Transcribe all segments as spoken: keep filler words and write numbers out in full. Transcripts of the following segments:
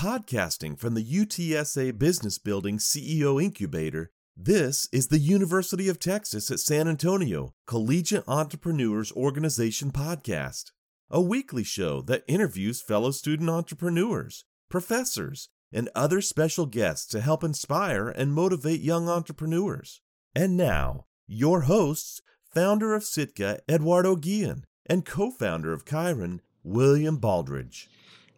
Podcasting from the U T S A Business Building C E O Incubator, this is the University of Texas at San Antonio Collegiate Entrepreneurs' Organization podcast, a weekly show that interviews fellow student entrepreneurs, professors, and other special guests to help inspire and motivate young entrepreneurs. And now, your hosts, founder of Sitka, Eduardo Guillen, and co-founder of Chiron, William Baldridge.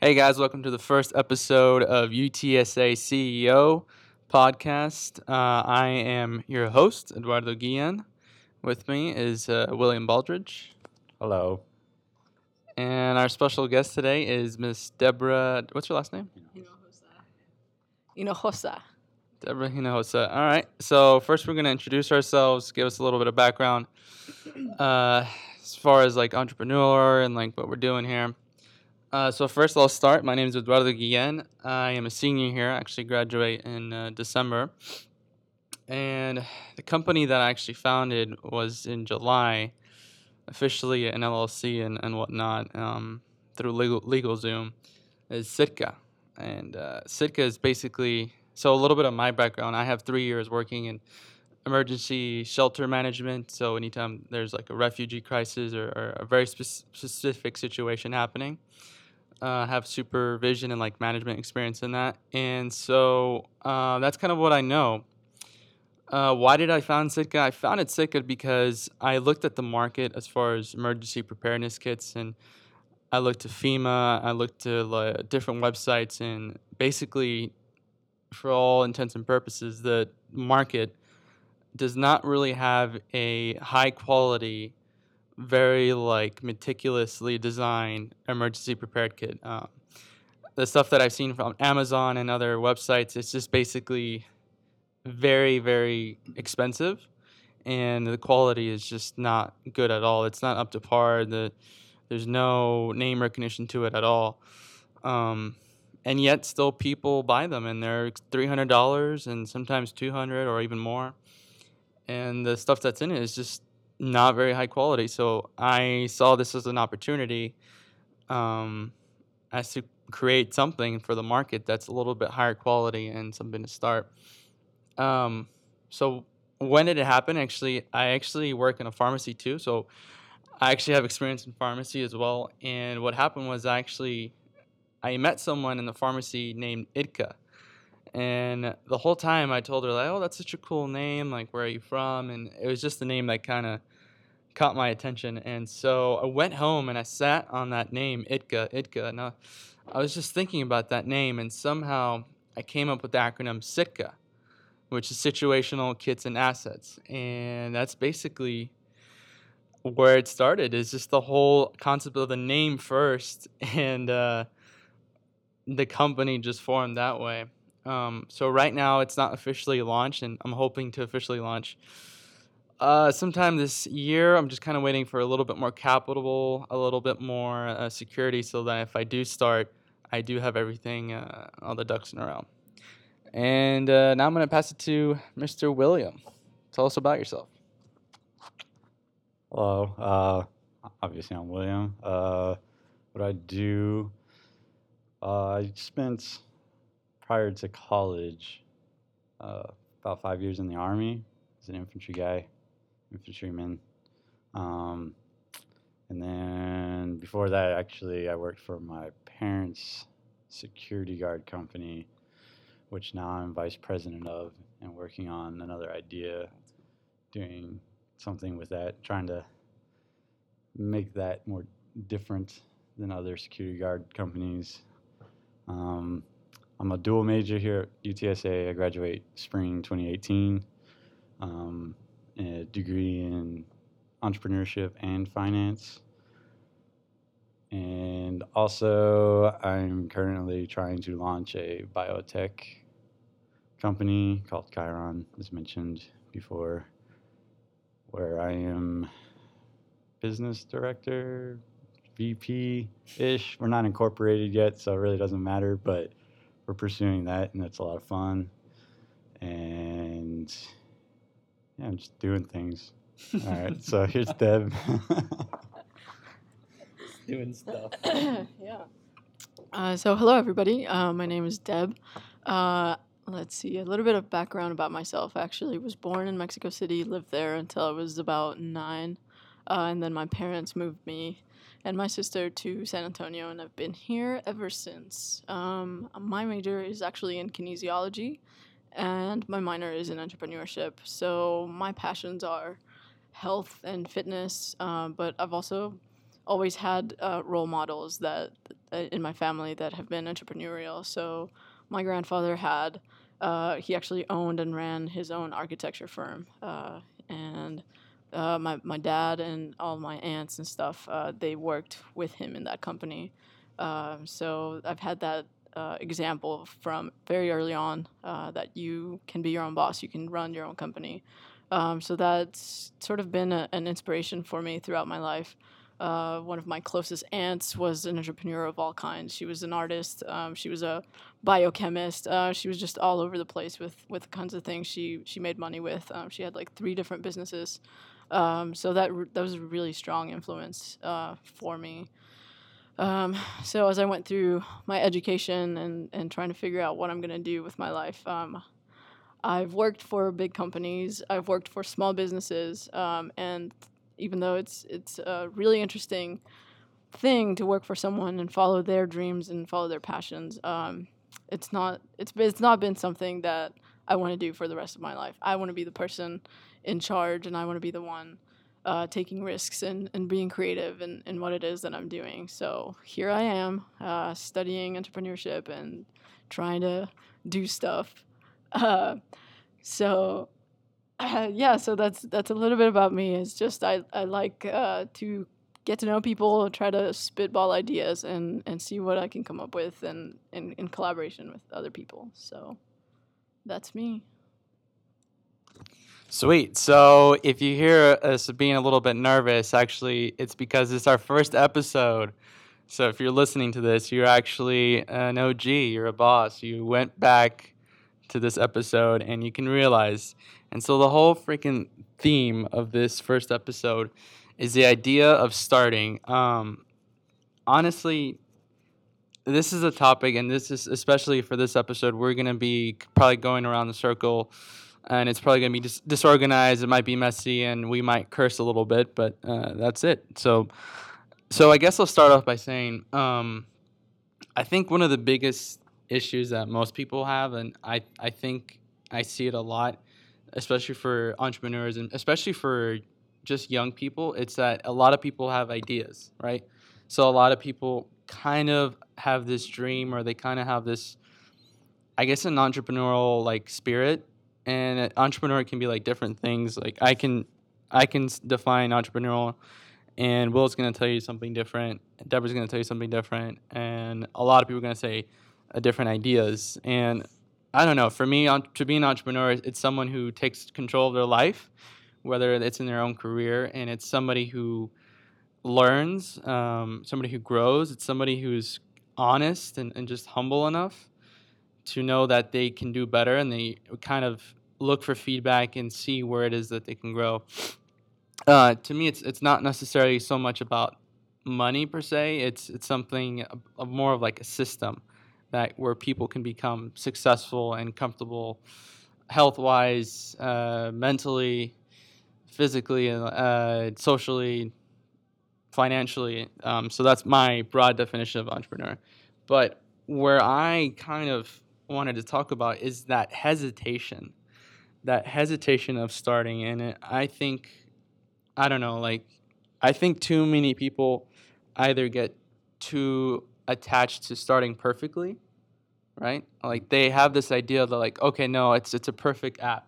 Hey guys, welcome to the first episode of U T S A C E O podcast. Uh, I am your host, Eduardo Guillen. With me is uh, William Baldridge. Hello. And our special guest today is Miss Deborah, what's your last name? Hinojosa. Hinojosa. Deborah Hinojosa. All right. So first we're going to introduce ourselves, give us a little bit of background uh, as far as like entrepreneur and like what we're doing here. Uh, so first I'll start. My name is Eduardo Guillen. I am a senior here. I actually graduate in uh, December. And the company that I actually founded was in July, officially an L L C and, and whatnot, um, through legal, LegalZoom, is Sitka. And uh, Sitka is basically, so a little bit of my background. I have three years working in emergency shelter management. So anytime there's like a refugee crisis or, or a very spe- specific situation happening, Uh, have supervision and like management experience in that, and so uh, that's kind of what I know. Uh, why did I found Sitka? I founded Sitka because I looked at the market as far as emergency preparedness kits, and I looked to FEMA, I looked to like, different websites, and basically, for all intents and purposes, the market does not really have a high quality, very like meticulously designed emergency prepared kit. Um, the stuff that I've seen from Amazon and other websites, it's just basically very, very expensive, and the quality is just not good at all. It's not up to par. The there's no name recognition to it at all, um, and yet still people buy them, and they're three hundred dollars and sometimes two hundred dollars or even more. And the stuff that's in it is just not very high quality. So I saw this as an opportunity um, as to create something for the market that's a little bit higher quality and something to start. Um, so when did it happen? Actually, I actually work in a pharmacy too. So I actually have experience in pharmacy as well. And what happened was I actually, I met someone in the pharmacy named Itka. And the whole time I told her, like, oh, that's such a cool name. Like, where are you from? And it was just the name that kind of caught my attention. And so I went home and I sat on that name, Itka, Itka. And I, I was just thinking about that name. And somehow I came up with the acronym Sitka, which is Situational Kits and Assets. And that's basically where it started, is just the whole concept of the name first. And uh, the company just formed that way. Um, so right now it's not officially launched, and I'm hoping to officially launch uh, sometime this year. I'm just kind of waiting for a little bit more capital, a little bit more uh, security, so that if I do start, I do have everything, uh, all the ducks in a row. And uh, now I'm going to pass it to Mister William. Tell us about yourself. Hello. Uh, obviously, I'm William. Uh, what I do, uh, I spent... prior to college, uh, about five years in the Army as an infantry guy, infantryman. Um, and then before that, actually, I worked for my parents' security guard company, which now I'm vice president of and working on another idea, doing something with that, trying to make that more different than other security guard companies. Um, I'm a dual major here at U T S A. I graduate spring twenty eighteen, um, a degree in entrepreneurship and finance. And also, I'm currently trying to launch a biotech company called Chiron, as mentioned before, where I am business director, V P-ish. We're not incorporated yet, so it really doesn't matter, but we're pursuing that, and that's a lot of fun. And yeah, I'm just doing things. All right, so here's Deb. Just doing stuff. Yeah. Uh, so hello, everybody. Uh, my name is Deb. Uh, let's see, a little bit of background about myself. I actually was born in Mexico City, lived there until I was about nine, uh, and then my parents moved me and my sister to San Antonio, and I've been here ever since. Um, my major is actually in kinesiology, and my minor is in entrepreneurship. So my passions are health and fitness, uh, but I've also always had uh, role models that uh, in my family that have been entrepreneurial. So my grandfather had, uh, he actually owned and ran his own architecture firm. Uh, and uh, my, my dad and all my aunts and stuff, uh, they worked with him in that company. Uh, so I've had that uh, example from very early on uh, that you can be your own boss, you can run your own company. Um, so that's sort of been a, an inspiration for me throughout my life. Uh, one of my closest aunts was an entrepreneur of all kinds. She was an artist. Um, she was a biochemist. Uh, she was just all over the place with, with the kinds of things she, she made money with. Um, she had like three different businesses. Um, so that re- that was a really strong influence uh, for me. Um, so as I went through my education and, and trying to figure out what I'm going to do with my life, um, I've worked for big companies. I've worked for small businesses, um, and even though it's it's a really interesting thing to work for someone and follow their dreams and follow their passions, um, it's not it's it's not been something that I want to do for the rest of my life. I want to be the person in charge, and I want to be the one uh, taking risks and, and being creative in, in what it is that I'm doing. So here I am uh, studying entrepreneurship and trying to do stuff. Uh, so, uh, yeah, so that's, that's a little bit about me. It's just, I, I like, uh, to get to know people, try to spitball ideas and, and see what I can come up with and, and in collaboration with other people. So that's me. Sweet. So if you hear us being a little bit nervous, actually it's because it's our first episode. So if you're listening to this, you're actually an O G, you're a boss. You went back to this episode and you can realize. And so the whole freaking theme of this first episode is the idea of starting. Um, honestly, this is a topic, and this is especially for this episode, we're going to be probably going around the circle, and it's probably going to be dis- disorganized. It might be messy, and we might curse a little bit, but uh, that's it. So, so I guess I'll start off by saying, um, I think one of the biggest issues that most people have, and I, I think I see it a lot, especially for entrepreneurs and especially for just young people, it's that a lot of people have ideas, right? So a lot of people kind of have this dream, or they kind of have this, I guess, an entrepreneurial like spirit. And an entrepreneur can be like different things. Like I can I can define entrepreneurial, and Will's going to tell you something different, Deborah's going to tell you something different, and a lot of people are going to say different ideas. And I don't know, for me, on, to be an entrepreneur, it's someone who takes control of their life, whether it's in their own career, and it's somebody who learns, um, somebody who grows, it's somebody who's honest and, and just humble enough to know that they can do better, and they kind of look for feedback and see where it is that they can grow. Uh, to me, it's it's not necessarily so much about money per se, it's, it's something uh, more of like a system, that where people can become successful and comfortable health-wise, uh, mentally, physically, uh, socially, financially. Um, so that's my broad definition of entrepreneur. But where I kind of wanted to talk about is that hesitation, that hesitation of starting. And I think, I don't know, like, I think too many people either get too attached to starting perfectly, right? Like they have this idea that like, okay, no, it's it's a perfect app,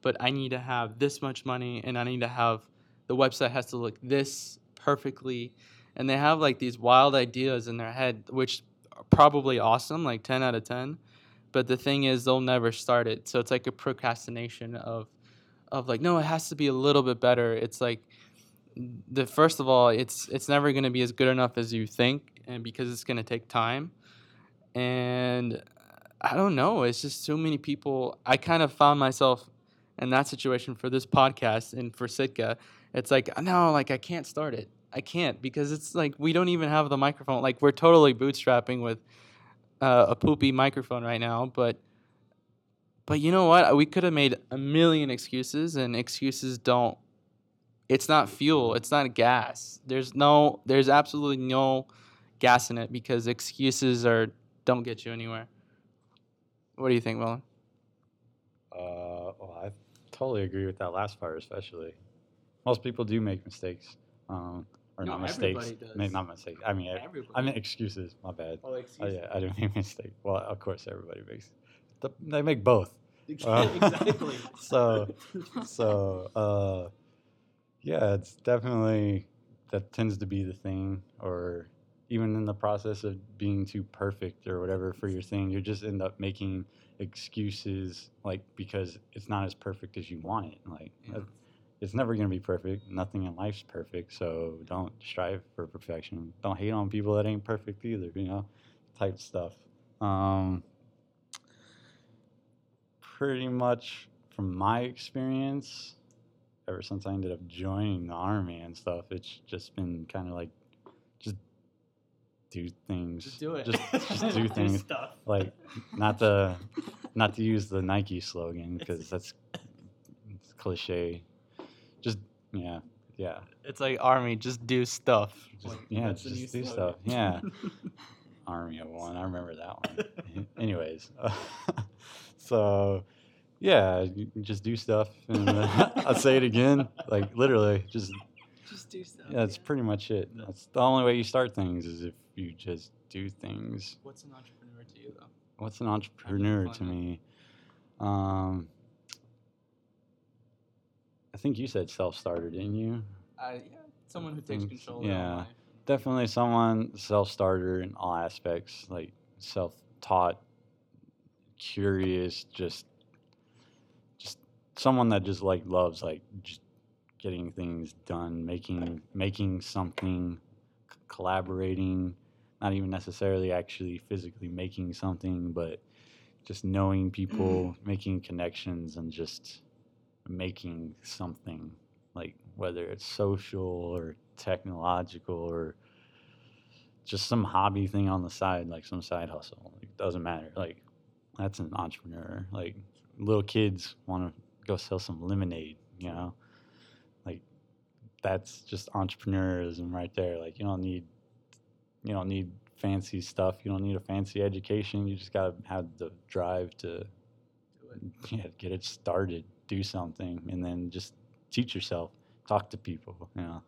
but I need to have this much money, and I need to have the website has to look this perfectly, and they have like these wild ideas in their head, which are probably awesome, like ten out of ten, but the thing is they'll never start it. So it's like a procrastination of of like, no, it has to be a little bit better. It's like, the first of all, it's it's never going to be as good enough as you think, and because it's going to take time. And I don't know, it's just so many people. I kind of found myself in that situation for this podcast and for Sitka. It's like, no, like I can't start it. I can't, because it's like we don't even have the microphone. Like we're totally bootstrapping with uh, a poopy microphone right now, but but you know what? We could have made a million excuses, and excuses don't. It's not fuel. It's not gas. There's no. There's absolutely no gas in it because excuses are don't get you anywhere. What do you think, Willem? Uh, well, I totally agree with that last part, especially. Most people do make mistakes. Um, Or no, not mistakes. Does. Not mistakes. I mean, everybody. I mean excuses. My bad. Oh, excuses. Oh, yeah, I didn't make mistakes. Well, of course, everybody makes. They make both. Uh, exactly. So, so uh, yeah, it's definitely that tends to be the thing. Or even in the process of being too perfect or whatever for your thing, you just end up making excuses, like because it's not as perfect as you want it. Like. Yeah. It's never going to be perfect. Nothing in life's perfect, so don't strive for perfection. Don't hate on people that ain't perfect either, you know, type stuff. Um, pretty much from my experience, ever since I ended up joining the Army and stuff, it's just been kind of like just do things. Just do it. Just, just do things. Do stuff. Like not to, not to use the Nike slogan because that's it's cliche. Just yeah, yeah. It's like Army, just do stuff. Just, like, yeah, just do slogan. Stuff. Yeah, Army of One. I remember that one. Anyways, uh, so yeah, just do stuff. And uh, I'll say it again, like literally, just just do stuff. Yeah, that's yeah. pretty much it. That's the only way you start things is if you just do things. What's an entrepreneur to you, though? What's an entrepreneur to me? Um. I think you said self-starter, didn't you? Uh, yeah, someone who takes control. Yeah, of life. Definitely someone self-starter in all aspects, like self-taught, curious, just, just someone that just like loves like just getting things done, making making something, c- collaborating, not even necessarily actually physically making something, but just knowing people, making connections, and just. Making something, like whether it's social or technological or just some hobby thing on the side, like some side hustle, it doesn't matter. Like that's an entrepreneur. Like little kids want to go sell some lemonade, you know, like that's just entrepreneurism right there. Like you don't need you don't need fancy stuff, you don't need a fancy education, you just gotta have the drive to yeah, get it started. Do something, and then just teach yourself, talk to people, you know.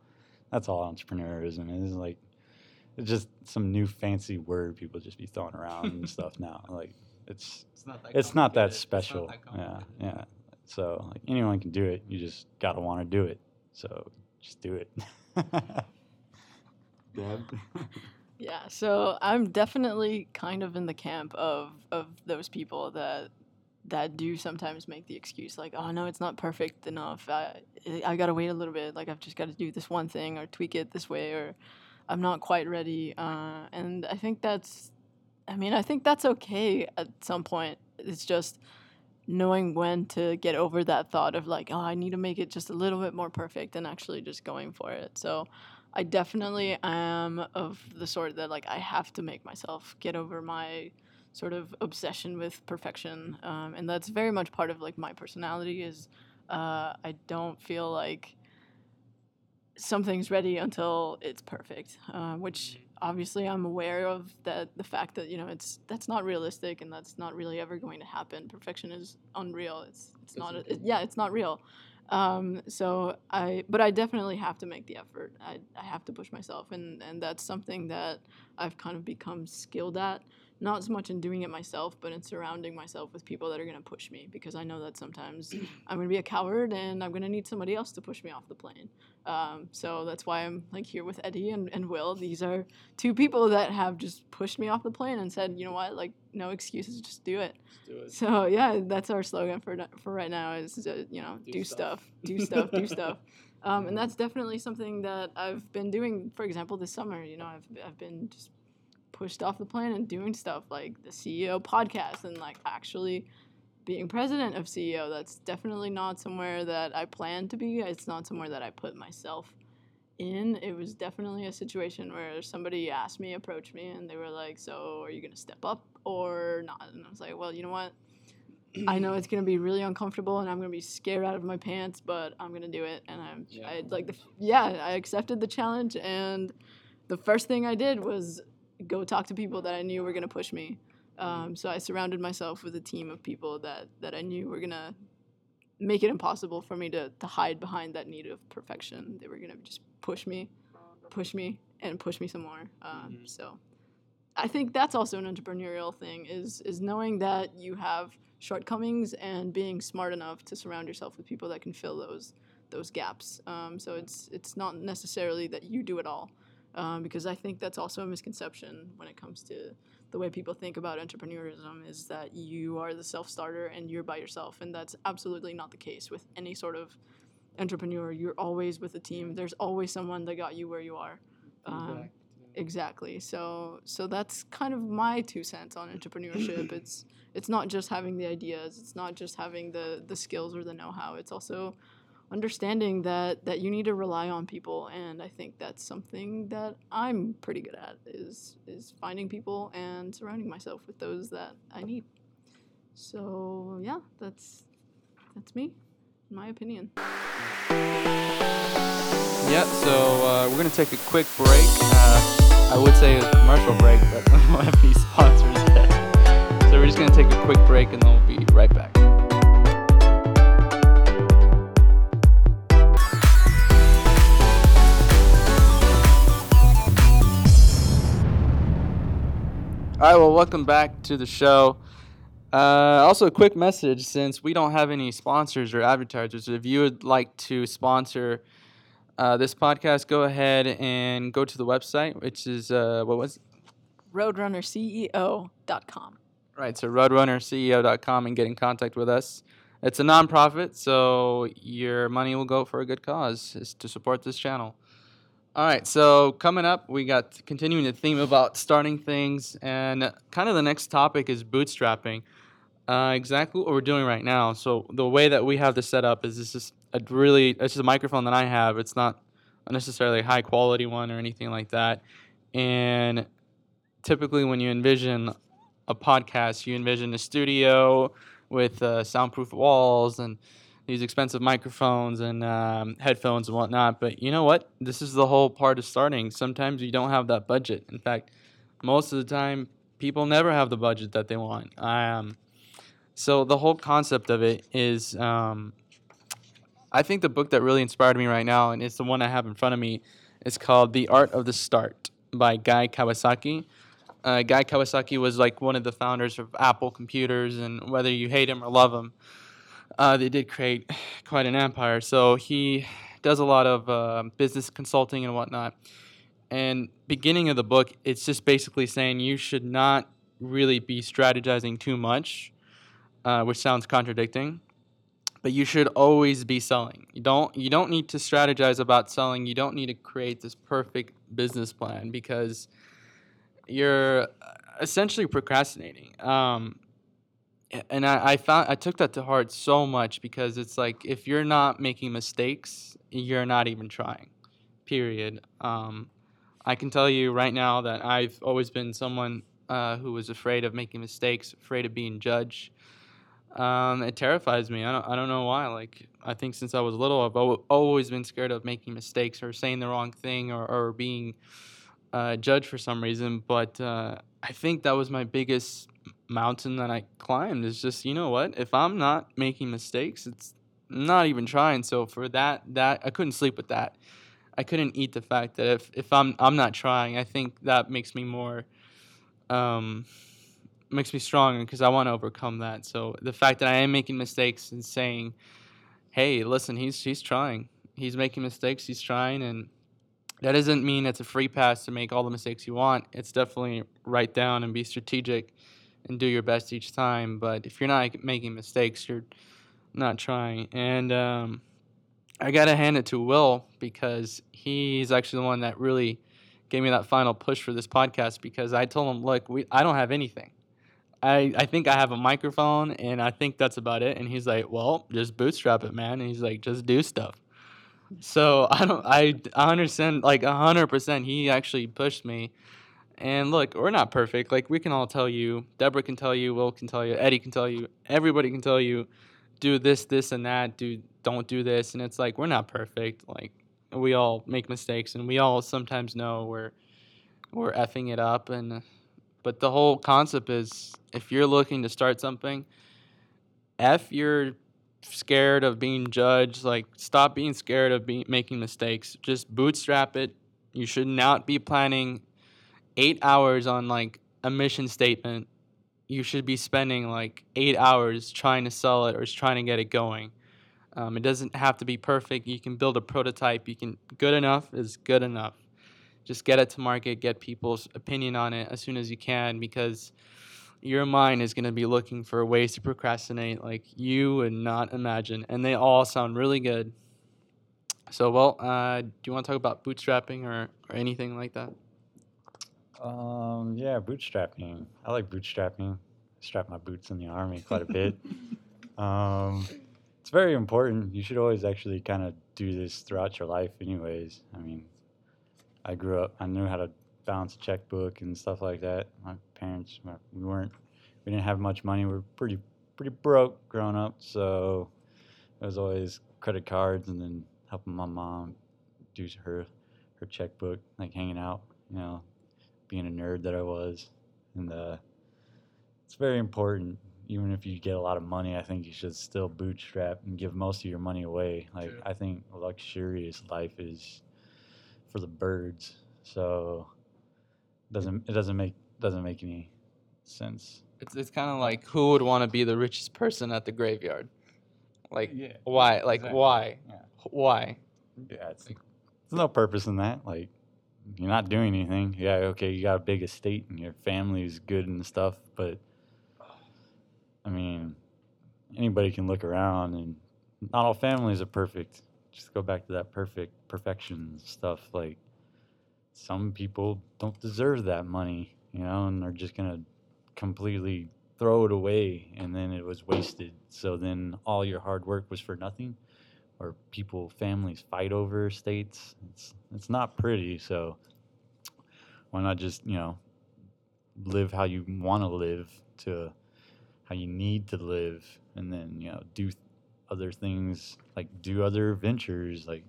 That's all entrepreneurism is. Like, it's just some new fancy word people just be throwing around and stuff now. Like, it's it's not that, it's not that special. Not that yeah, yeah. So, like, anyone can do it. You just got to want to do it. So, just do it. Deb? Yeah, so I'm definitely kind of in the camp of, of those people that that do sometimes make the excuse like, oh no, it's not perfect enough. I, I got to wait a little bit. Like I've just got to do this one thing or tweak it this way, or I'm not quite ready. Uh, and I think that's, I mean, I think that's okay at some point. It's just knowing when to get over that thought of like, oh, I need to make it just a little bit more perfect and actually just going for it. So I definitely am of the sort that like, I have to make myself get over my sort of obsession with perfection. Um, and that's very much part of like my personality is uh, I don't feel like something's ready until it's perfect, uh, which obviously I'm aware of that the fact that, you know, it's, that's not realistic and that's not really ever going to happen. Perfection is unreal. It's, it's, it's not, a, it, yeah, it's not real. Um, so I, but I definitely have to make the effort. I, I have to push myself. And, and that's something that I've kind of become skilled at. Not so much in doing it myself, but in surrounding myself with people that are going to push me, because I know that sometimes I'm going to be a coward and I'm going to need somebody else to push me off the plane. Um, so that's why I'm like here with Eddie and, and Will. These are two people that have just pushed me off the plane and said, you know what, like no excuses, just do it. Just do it. So yeah, that's our slogan for for right now is, uh, you know, do, do stuff, stuff, do stuff, do stuff. Um, and that's definitely something that I've been doing, for example, this summer. You know, I've I've been just pushed off the plane and doing stuff like the C E O podcast and like actually being president of C E O. That's definitely not somewhere that I plan to be. It's not somewhere that I put myself in, it was definitely a situation where somebody asked me, approached me, and they were like, so are you going to step up or not? And I was like, well, you know what? I know it's going to be really uncomfortable and I'm going to be scared out of my pants, but I'm going to do it. And I'm, yeah. I like, the, yeah, I accepted the challenge. And the first thing I did was go talk to people that I knew were going to push me. Um, so I surrounded myself with a team of people that, that I knew were going to make it impossible for me to, to hide behind that need of perfection. They were going to just push me, push me, and push me some more. Um, mm-hmm. So I think that's also an entrepreneurial thing, is is knowing that you have shortcomings and being smart enough to surround yourself with people that can fill those those gaps. Um, so it's it's not necessarily that you do it all, um, because I think that's also a misconception when it comes to the way people think about entrepreneurism, is that you are the self-starter and you're by yourself, and that's absolutely not the case with any sort of entrepreneur. You're always with a team. There's always someone that got you where you are. Um, Exactly. So so that's kind of my two cents on entrepreneurship. It's it's not just having the ideas. It's not just having the, the skills or the know-how. It's also understanding that, that you need to rely on people. And I think that's something that I'm pretty good at, is is finding people and surrounding myself with those that I need. So, yeah, that's that's me, in my opinion. Yeah, so uh, we're going to take a quick break. Uh, I would say a commercial break, but we don't have any sponsors yet. So we're just going to take a quick break and then we'll be right back. All right, well, welcome back to the show. Uh, also, a quick message, since we don't have any sponsors or advertisers, if you would like to sponsor Uh, this podcast, go ahead and go to the website, which is, uh, what was it? Roadrunner C E O dot com. Right, so Roadrunner C E O dot com, and get in contact with us. It's a nonprofit, so your money will go for a good cause, is to support this channel. All right, so coming up, we got continuing the theme about starting things, and kind of the next topic is bootstrapping. Uh, exactly what we're doing right now. So the way that we have this set up is this is a really, it's just a microphone that I have. It's not necessarily a high quality one or anything like that. And typically when you envision a podcast, you envision a studio with uh, soundproof walls and these expensive microphones and um, headphones and whatnot. But you know what? This is the whole part of starting. Sometimes you don't have that budget. In fact, most of the time people never have the budget that they want. Um, So the whole concept of it is, um, I think the book that really inspired me right now, and it's the one I have in front of me, is called The Art of the Start by Guy Kawasaki. Uh, Guy Kawasaki was like one of the founders of Apple computers, and whether you hate him or love him, uh, they did create quite an empire. So he does a lot of uh, business consulting and whatnot. And beginning of the book, it's just basically saying you should not really be strategizing too much. Uh, which sounds contradicting, but you should always be selling. You don't you don't need to strategize about selling. You don't need to create this perfect business plan, because you're essentially procrastinating. Um, and I, I found I took that to heart so much, because it's like, if you're not making mistakes, you're not even trying. Period. Um, I can tell you right now that I've always been someone uh, who was afraid of making mistakes, afraid of being judged. Um, it terrifies me. I don't, I don't know why. Like, I think since I was little, I've o- always been scared of making mistakes or saying the wrong thing or, or being uh, judged for some reason. But uh, I think that was my biggest mountain that I climbed, is just, you know what? If I'm not making mistakes, it's not even trying. So for that, that I couldn't sleep with that. I couldn't eat the fact that if, if I'm I'm not trying, I think that makes me more... Um, makes me stronger, because I want to overcome that. So the fact that I am making mistakes and saying, hey, listen, he's he's trying. He's making mistakes. He's trying. And that doesn't mean it's a free pass to make all the mistakes you want. It's definitely write down and be strategic and do your best each time. But if you're not making mistakes, you're not trying. And um, I got to hand it to Will, because he's actually the one that really gave me that final push for this podcast, because I told him, look, we I don't have anything. I, I think I have a microphone, and I think that's about it. And he's like, well, just bootstrap it, man. And he's like, just do stuff. So I don't, I understand, like, one hundred percent he actually pushed me. And look, we're not perfect. Like, we can all tell you, Deborah can tell you, Will can tell you, Eddie can tell you, everybody can tell you, do this, this, and that, do, don't do this. And it's like, we're not perfect. Like, we all make mistakes, and we all sometimes know we're, we're effing it up. And, but the whole concept is, if you're looking to start something, F your scared of being judged. Like, stop being scared of being making mistakes. Just bootstrap it. You should not be planning eight hours on, like, a mission statement. You should be spending, like, eight hours trying to sell it or trying to get it going. Um, it doesn't have to be perfect. You can build a prototype. You can good enough is good enough. Just get it to market. Get people's opinion on it as soon as you can, because your mind is going to be looking for ways to procrastinate like you would not imagine. And they all sound really good. So, well, uh, do you want to talk about bootstrapping or, or anything like that? Um, yeah, bootstrapping. I like bootstrapping. I strapped my boots in the Army quite a bit. Um, it's very important. You should always actually kind of do this throughout your life anyways. I mean, I grew up, I knew how to balance a checkbook and stuff like that. My parents, my, we weren't, we didn't have much money. We were pretty, pretty broke growing up. So it was always credit cards and then helping my mom do her, her checkbook, like hanging out, you know, being a nerd that I was. And uh, it's very important. Even if you get a lot of money, I think you should still bootstrap and give most of your money away. Like, sure. I think luxurious life is for the birds. So doesn't it doesn't make doesn't make any sense. It's it's kind of like, who would want to be the richest person at the graveyard? Like, yeah, why? Like, exactly. why? Yeah. Why? Yeah, it's, like, there's no purpose in that. Like, you're not doing anything. Yeah, okay, you got a big estate and your family is good and stuff, but I mean, anybody can look around, and not all families are perfect. Just go back to that perfect perfection stuff. Like, some people don't deserve that money, you know, and are just going to completely throw it away, and then it was wasted. So then all your hard work was for nothing, or people, families fight over estates. It's it's not pretty, so why not just, you know, live how you want to live to how you need to live, and then, you know, do other things, like do other ventures, like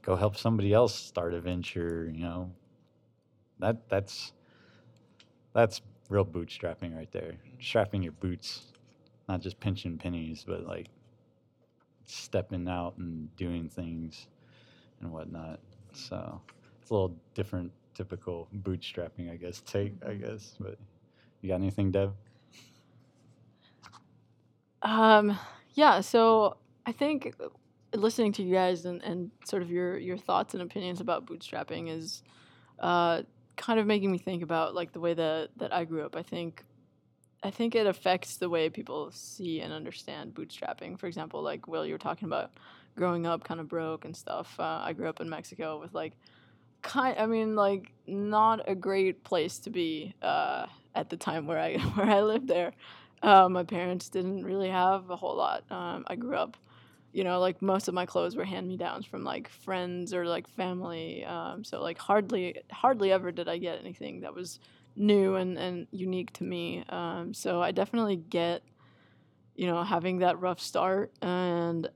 go help somebody else start a venture, you know. That that's that's real bootstrapping right there. Strapping your boots, not just pinching pennies, but like stepping out and doing things and whatnot. So it's a little different, typical bootstrapping, I guess. Take, I guess. But you got anything, Deb? Um. Yeah. So I think, listening to you guys and, and sort of your, your thoughts and opinions about bootstrapping is uh, kind of making me think about, like, the way that, that I grew up. I think I think it affects the way people see and understand bootstrapping. For example, like, Will, you were talking about growing up kind of broke and stuff. Uh, I grew up in Mexico with, like, kind, I mean, like, not a great place to be uh, at the time where I, where I lived there. Uh, my parents didn't really have a whole lot. Um, I grew up, you know, like, most of my clothes were hand-me-downs from, like, friends or, like, family. Um, so, like, hardly hardly ever did I get anything that was new and, and unique to me. Um, so I definitely get, you know, having that rough start. And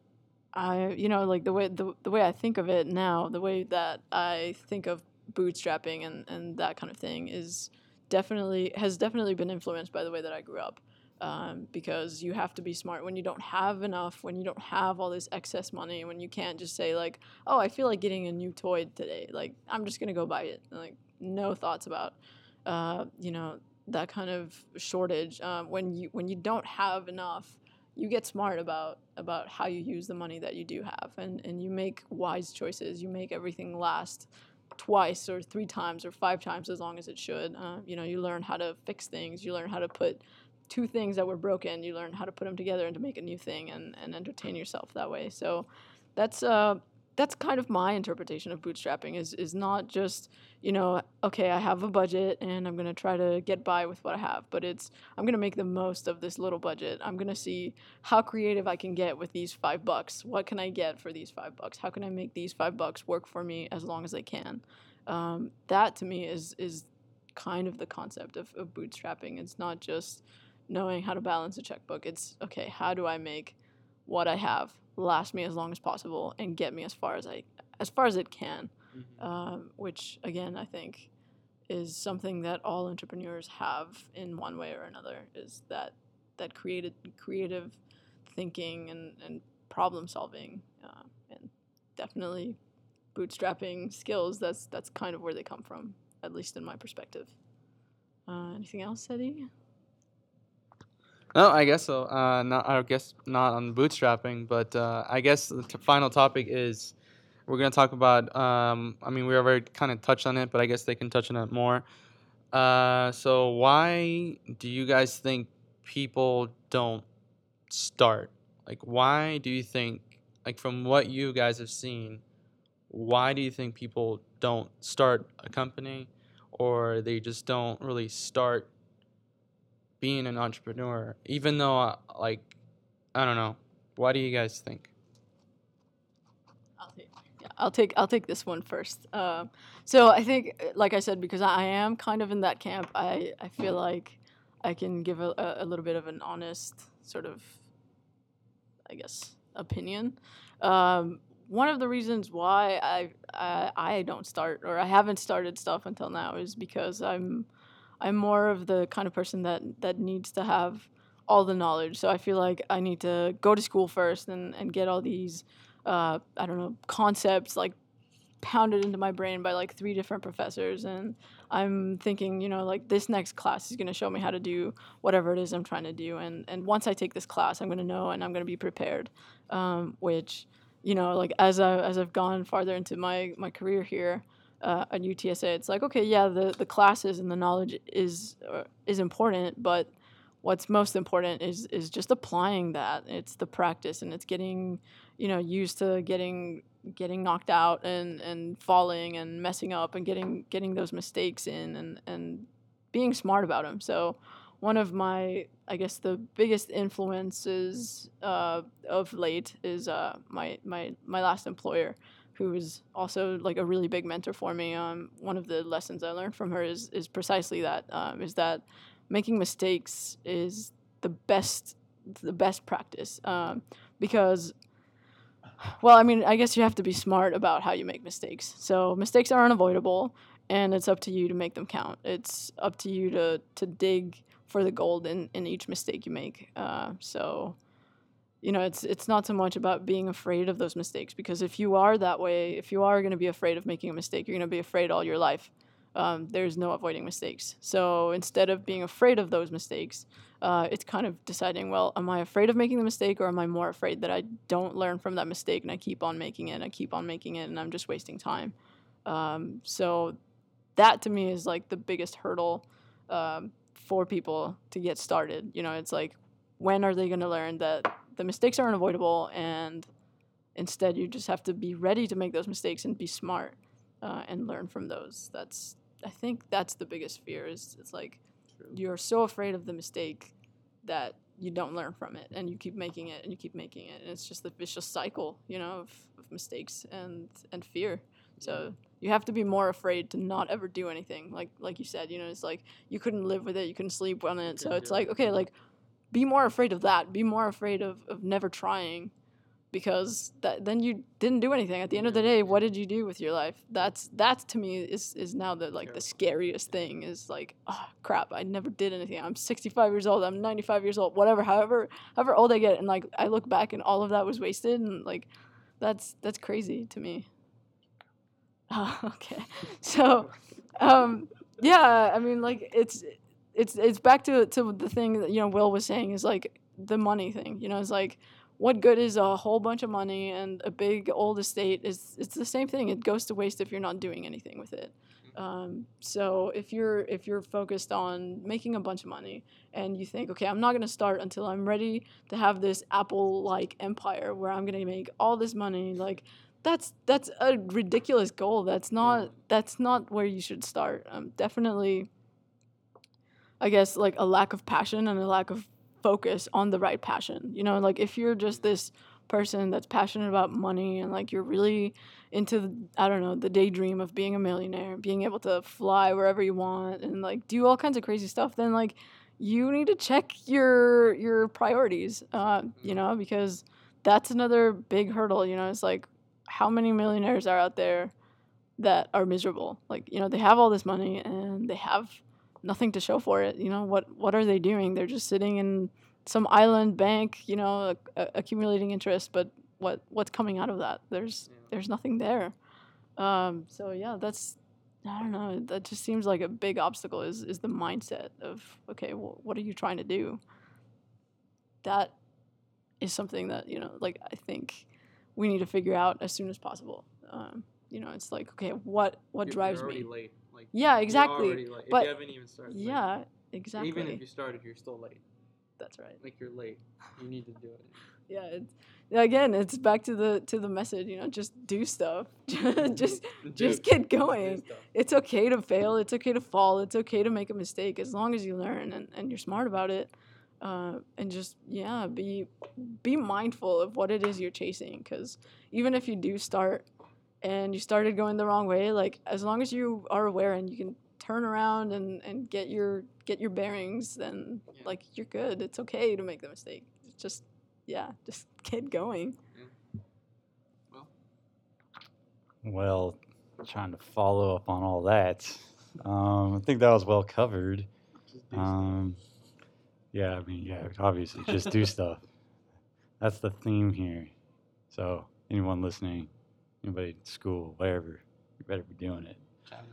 I, you know, like, the way the, the way I think of it now, the way that I think of bootstrapping and, and that kind of thing is definitely, has definitely been influenced by the way that I grew up. Um, because you have to be smart when you don't have enough, when you don't have all this excess money, when you can't just say, like, oh, I feel like getting a new toy today. Like, I'm just going to go buy it. Like, no thoughts about, uh, you know, that kind of shortage. Um, when you when you don't have enough, you get smart about, about how you use the money that you do have. And, and you make wise choices. You make everything last twice or three times or five times as long as it should. Uh, you know, you learn how to fix things. You learn how to put two things that were broken, you learn how to put them together and to make a new thing and, and entertain yourself that way. So that's uh that's kind of my interpretation of bootstrapping is is not just, you know, okay, I have a budget and I'm going to try to get by with what I have, but it's I'm going to make the most of this little budget. I'm going to see how creative I can get with these five bucks. What can I get for these five bucks? How can I make these five bucks work for me as long as I can? Um, that to me is is kind of the concept of, of bootstrapping. It's not just knowing how to balance a checkbook. It's, okay, how do I make what I have last me as long as possible and get me as far as I, as far as it can, mm-hmm. um, which again I think is something that all entrepreneurs have in one way or another, is that that creative creative thinking and, and problem solving, uh, and definitely bootstrapping skills. That's that's kind of where they come from, at least in my perspective. Uh, anything else, Eddie? No, I guess so. Uh, not, I guess not on bootstrapping, but uh, I guess the t- final topic is we're going to talk about, um, I mean, we already kind of touched on it, but I guess they can touch on it more. Uh, so why do you guys think people don't start? Like, why do you think, like from what you guys have seen, why do you think people don't start a company, or they just don't really start being an entrepreneur, even though, uh, like, I don't know. What do you guys think? I'll take, yeah, I'll take, I'll take this one first. Uh, so I think, like I said, because I am kind of in that camp, I, I feel like I can give a, a little bit of an honest sort of, I guess, opinion. Um, one of the reasons why I, I I don't start, or I haven't started stuff until now, is because I'm... I'm more of the kind of person that, that needs to have all the knowledge. So I feel like I need to go to school first and, and get all these, uh, I don't know, concepts like pounded into my brain by like three different professors. And I'm thinking, you know, like this next class is going to show me how to do whatever it is I'm trying to do. And, and once I take this class, I'm going to know and I'm going to be prepared, um, which, you know, like as, I, as I've gone farther into my, my career here, Uh, at U T S A, it's like, okay, yeah, the, the classes and the knowledge is uh, is important, but what's most important is is just applying that. It's the practice, and it's getting, you know, used to getting getting knocked out and, and falling and messing up and getting getting those mistakes in and, and being smart about them. So one of my, I guess, the biggest influences uh, of late is uh, my, my my last employer, who was also like a really big mentor for me. Um, one of the lessons I learned from her is is precisely that, um, is that making mistakes is the best the best practice. Um, because, well, I mean, I guess you have to be smart about how you make mistakes. So mistakes are unavoidable, and it's up to you to make them count. It's up to you to to dig for the gold in, in each mistake you make. Uh, so... You know, it's it's not so much about being afraid of those mistakes, because if you are that way, if you are going to be afraid of making a mistake, you're going to be afraid all your life. Um, there's no avoiding mistakes. So instead of being afraid of those mistakes, uh, it's kind of deciding, well, am I afraid of making the mistake, or am I more afraid that I don't learn from that mistake and I keep on making it and I keep on making it and I'm just wasting time? Um, so that to me is like the biggest hurdle um, for people to get started. You know, it's like, when are they going to learn that the mistakes are unavoidable, and instead you just have to be ready to make those mistakes and be smart uh, and learn from those. That's, I think that's the biggest fear, is it's like True. You're so afraid of the mistake that you don't learn from it, and you keep making it and you keep making it. And it's just the vicious cycle, you know, of, of mistakes and, and fear. So you have to be more afraid to not ever do anything. Like, like you said, you know, it's like you couldn't live with it. You couldn't sleep on it. So yeah, it's yeah. like, okay, like, be more afraid of that. Be more afraid of, of never trying, because that, then you didn't do anything. At the end of the day, what did you do with your life? That's that to me is, is now the like the scariest thing, is like, oh crap, I never did anything. I'm sixty-five years old. I'm ninety-five years old. Whatever, however, however old I get, and like I look back and all of that was wasted, and like that's that's crazy to me. Oh, okay, so um, yeah, I mean, like it's. It's it's back to to the thing that, you know, Will was saying, is like the money thing. You know, it's like, what good is a whole bunch of money and a big old estate? Is it's the same thing. It goes to waste if you're not doing anything with it. Um, so if you're if you're focused on making a bunch of money and you think, okay, I'm not gonna start until I'm ready to have this Apple-like empire where I'm gonna make all this money, like that's that's a ridiculous goal. That's not that's not where you should start. Um, definitely, I guess, like a lack of passion and a lack of focus on the right passion. You know, like if you're just this person that's passionate about money and like you're really into the, I don't know, the daydream of being a millionaire, being able to fly wherever you want and like do all kinds of crazy stuff, then like you need to check your your priorities, uh, you know, because that's another big hurdle. You know, it's like how many millionaires are out there that are miserable? Like, you know, they have all this money and they have nothing to show for it. You know, what what are they doing? They're just sitting in some island bank, you know, uh, accumulating interest, but what what's coming out of that? There's yeah. there's nothing there. Um, so yeah, that's, I don't know, that just seems like a big obstacle is, is the mindset of, okay, well, what are you trying to do? That is something that, you know, like I think we need to figure out as soon as possible. Um, you know, it's like, okay, what what you're, drives you're already me? Late. Like, yeah, exactly. You're already late. But if you haven't even started. Yeah, late. Exactly. Even if you started, you're still late. That's right. Like you're late. You need to do it. Yeah. It's, again, it's back to the to the message. You know, just do stuff. just just get going. It's okay to fail. It's okay to fall. It's okay to make a mistake as long as you learn and, and you're smart about it. Uh, and just yeah, be be mindful of what it is you're chasing. Because even if you do start and you started going the wrong way, like as long as you are aware and you can turn around and, and get your get your bearings, then yeah. like you're good. It's okay to make the mistake. It's just yeah, just get going. Yeah. Well. well, trying to follow up on all that. Um, I think that was well covered. Um, yeah, I mean, yeah, obviously, just do stuff. That's the theme here. So anyone listening, anybody at school, wherever, you better be doing it. China.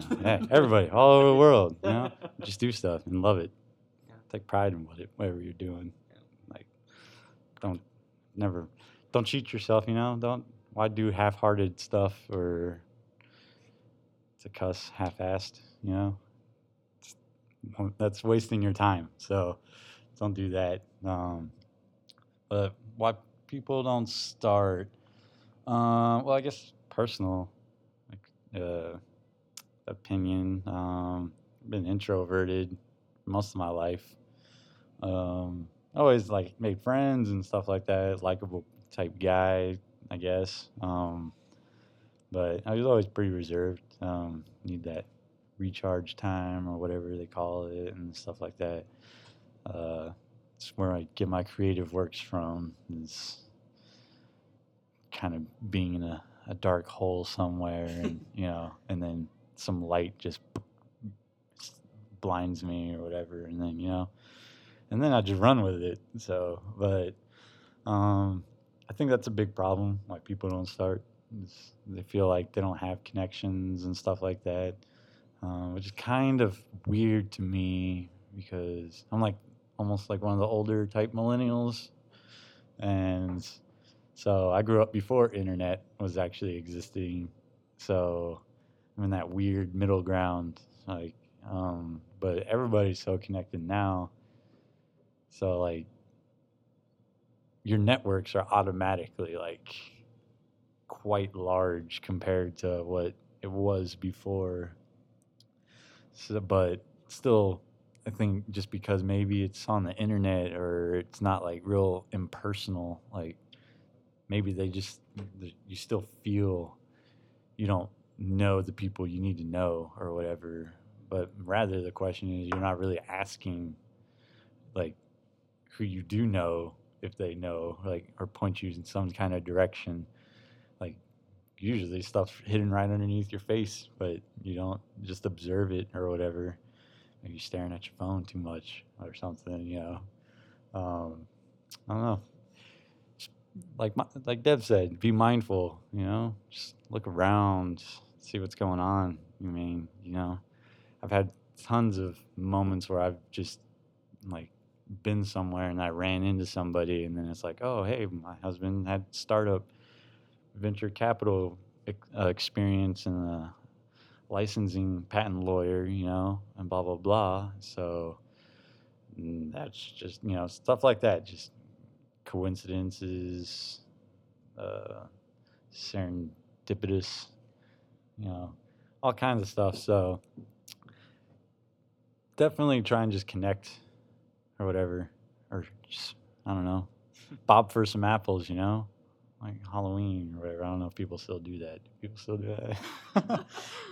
China, yeah, everybody, all over the world, you know, just do stuff and love it. Yeah. Take pride in what it, whatever you're doing. Yeah. Like, don't, never, don't cheat yourself, you know. Don't, why do half-hearted stuff or to cuss half-assed, you know? It's, that's wasting your time. So don't do that. Um, but why people don't start? Uh, well, I guess personal, like. Uh, opinion. Um, I've been introverted most of my life. Um, always like made friends and stuff like that. Likeable type guy, I guess. Um, but I was always pretty reserved. Um, need that recharge time or whatever they call it and stuff like that. Uh, it's where I get my creative works from. Is kind of being in a, a dark hole somewhere, and you know, and then some light just blinds me or whatever, and then you know, and then I just run with it. So, but um, I think that's a big problem. Like people don't start; it's, they feel like they don't have connections and stuff like that, uh, which is kind of weird to me because I'm like almost like one of the older type millennials, and so I grew up before internet was actually existing. So I'm in that weird middle ground, like, um, but everybody's so connected now. So, like, your networks are automatically, like, quite large compared to what it was before. So, but still, I think just because maybe it's on the internet or it's not, like, real impersonal, like, maybe they just, you still feel you don't know the people you need to know or whatever, but rather the question is you're not really asking like who you do know if they know, like, or point you in some kind of direction. Like usually stuff's hidden right underneath your face, but you don't just observe it or whatever. Like you're staring at your phone too much or something, you know. um I don't know, like my, like Deb said, be mindful, you know, just look around, see what's going on. I mean, you know, I've had tons of moments where I've just, like, been somewhere and I ran into somebody and then it's like, oh, hey, my husband had startup venture capital uh, experience and a licensing patent lawyer, you know, and blah, blah, blah. So that's just, you know, stuff like that, just coincidences, uh, serendipitous, you know, all kinds of stuff. So definitely try and just connect or whatever, or just, I don't know, bob for some apples, you know, like Halloween or whatever. I don't know if people still do that. Do people still do that?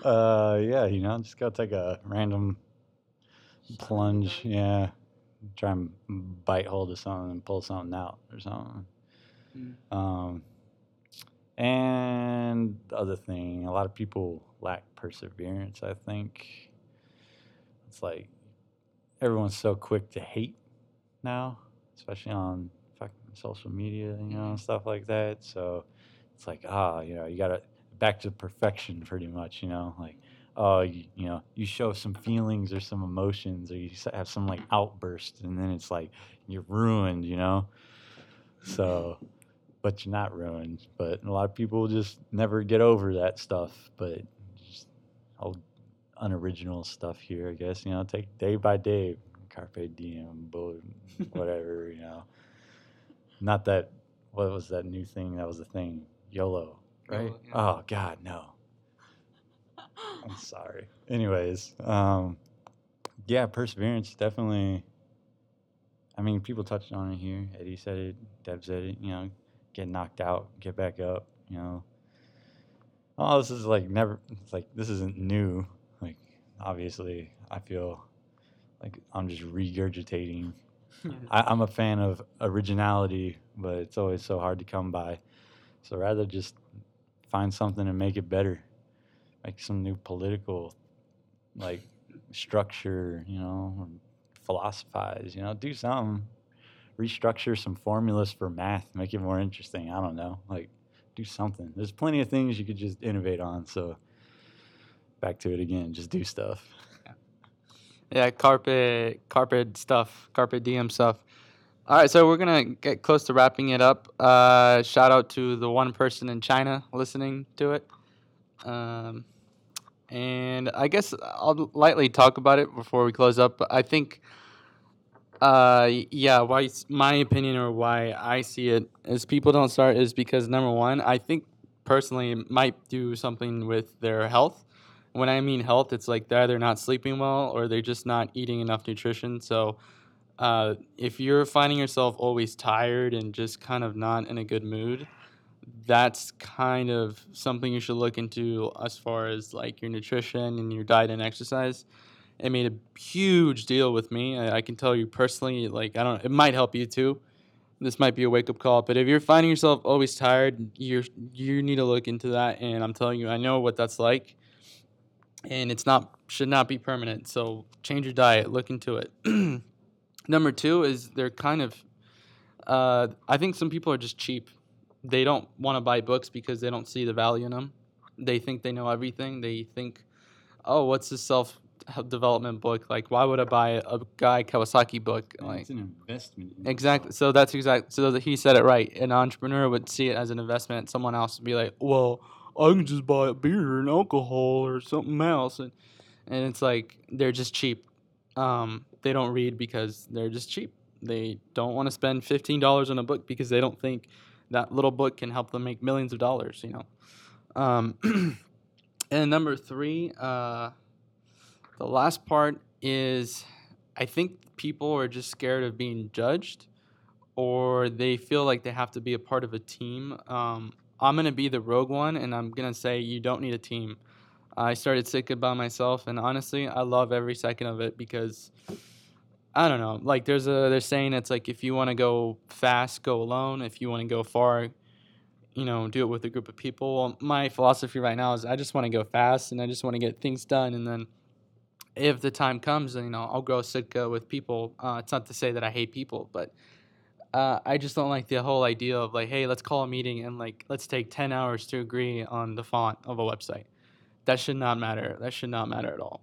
uh, yeah, you know, just go take a random plunge. Yeah. Try and bite hold of something and pull something out or something. Mm. Um, and the other thing, a lot of people lack perseverance, I think. It's like everyone's so quick to hate now, especially on fucking social media, you know, and stuff like that. So it's like, ah, you know, you got to back to perfection pretty much, you know, like, oh, you, you know, you show some feelings or some emotions or you have some like outburst and then it's like you're ruined, you know. So, but you're not ruined. But a lot of people just never get over that stuff. But just all unoriginal stuff here, I guess, you know, take day by day, carpe diem, whatever, you know. Not that, what was that new thing? That was the thing, YOLO, right? Oh, yeah. Oh God, no. I'm sorry. Anyways, um, yeah, perseverance definitely. I mean, people touched on it here. Eddie said it. Deb said it. You know, get knocked out, get back up. You know, oh, this is like never. It's like this isn't new. Like obviously, I feel like I'm just regurgitating. I, I'm a fan of originality, but it's always so hard to come by. So rather just find something and make it better. Like some new political, like, structure, you know, philosophize, you know, do something. Restructure some formulas for math, make it more interesting. I don't know. Like, do something. There's plenty of things you could just innovate on. So, back to it again. Just do stuff. Yeah, yeah carpe, carpe stuff, carpe diem stuff. All right, so we're going to get close to wrapping it up. Uh, shout out to the one person in China listening to it. Um, and I guess I'll lightly talk about it before we close up. I think, uh, yeah, why my opinion or why I see it is people don't start is because, number one, I think personally it might do something with their health. When I mean health, it's like they're either not sleeping well or they're just not eating enough nutrition. So uh, if you're finding yourself always tired and just kind of not in a good mood, that's kind of something you should look into as far as like your nutrition and your diet and exercise. It made a huge deal with me. I, I can tell you personally, like, I don't, it might help you too. This might be a wake up call, but if you're finding yourself always tired, you you need to look into that. And I'm telling you, I know what that's like, and it's not, should not be permanent. So change your diet, look into it. Number two is they're kind of, uh, I think some people are just cheap. They don't want to buy books because they don't see the value in them. They think they know everything. They think, oh, what's this self-development book? Like, why would I buy a Guy Kawasaki book? Like, it's an investment. In exactly. Yourself. So that's exactly. So he said it right. An entrepreneur would see it as an investment. Someone else would be like, well, I can just buy a beer and alcohol or something else. And, and it's like they're just cheap. Um, they don't read because they're just cheap. They don't want to spend fifteen dollars on a book because they don't think that little book can help them make millions of dollars, you know. Um, and number three, uh, the last part is I think people are just scared of being judged or they feel like they have to be a part of a team. Um, I'm going to be the rogue one, and I'm going to say you don't need a team. I started Sitka by myself, and honestly, I love every second of it because – I don't know. Like, there's a, they're saying it's like if you want to go fast, go alone. If you want to go far, you know, do it with a group of people. My philosophy right now is I just want to go fast and I just want to get things done. And then if the time comes, then, you know, I'll grow Sitka with people. Uh, it's not to say that I hate people, but uh, I just don't like the whole idea of like, hey, let's call a meeting and like, let's take ten hours to agree on the font of a website. That should not matter. That should not matter at all.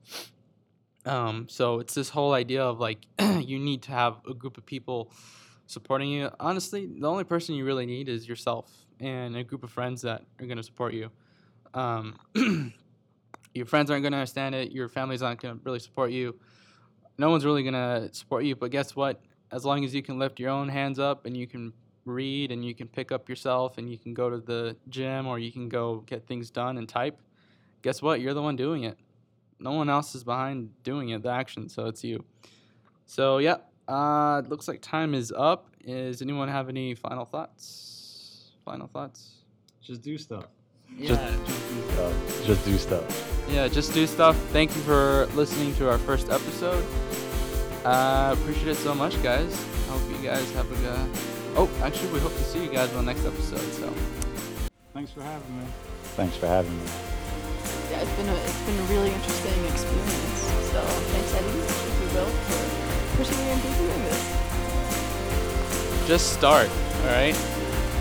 Um, so it's this whole idea of like you need to have a group of people supporting you. Honestly, the only person you really need is yourself and a group of friends that are going to support you. Um, your friends aren't going to understand it. Your family's not going to really support you. No one's really going to support you. But guess what? As long as you can lift your own hands up and you can read and you can pick up yourself and you can go to the gym or you can go get things done and type, guess what? You're the one doing it. No one else is behind doing it, the action, so it's you. So, yeah, uh, it looks like time is up. Does anyone have any final thoughts? Final thoughts? Just do stuff. Yeah, just, just do stuff. Just do stuff. Yeah, just do stuff. Thank you for listening to our first episode. Uh, appreciate it so much, guys. I hope you guys have a good... Oh, actually, we hope to see you guys on the next episode, so... Thanks for having me. Thanks for having me. Yeah, it's been a, it's been a really interesting experience. So thanks, Eddie, if you will, for pushing me into doing this. Just start, all right?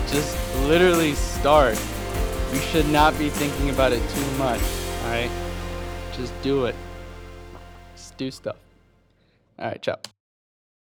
Just literally start. You should not be thinking about it too much, all right? Just do it. Just do stuff. All right, ciao.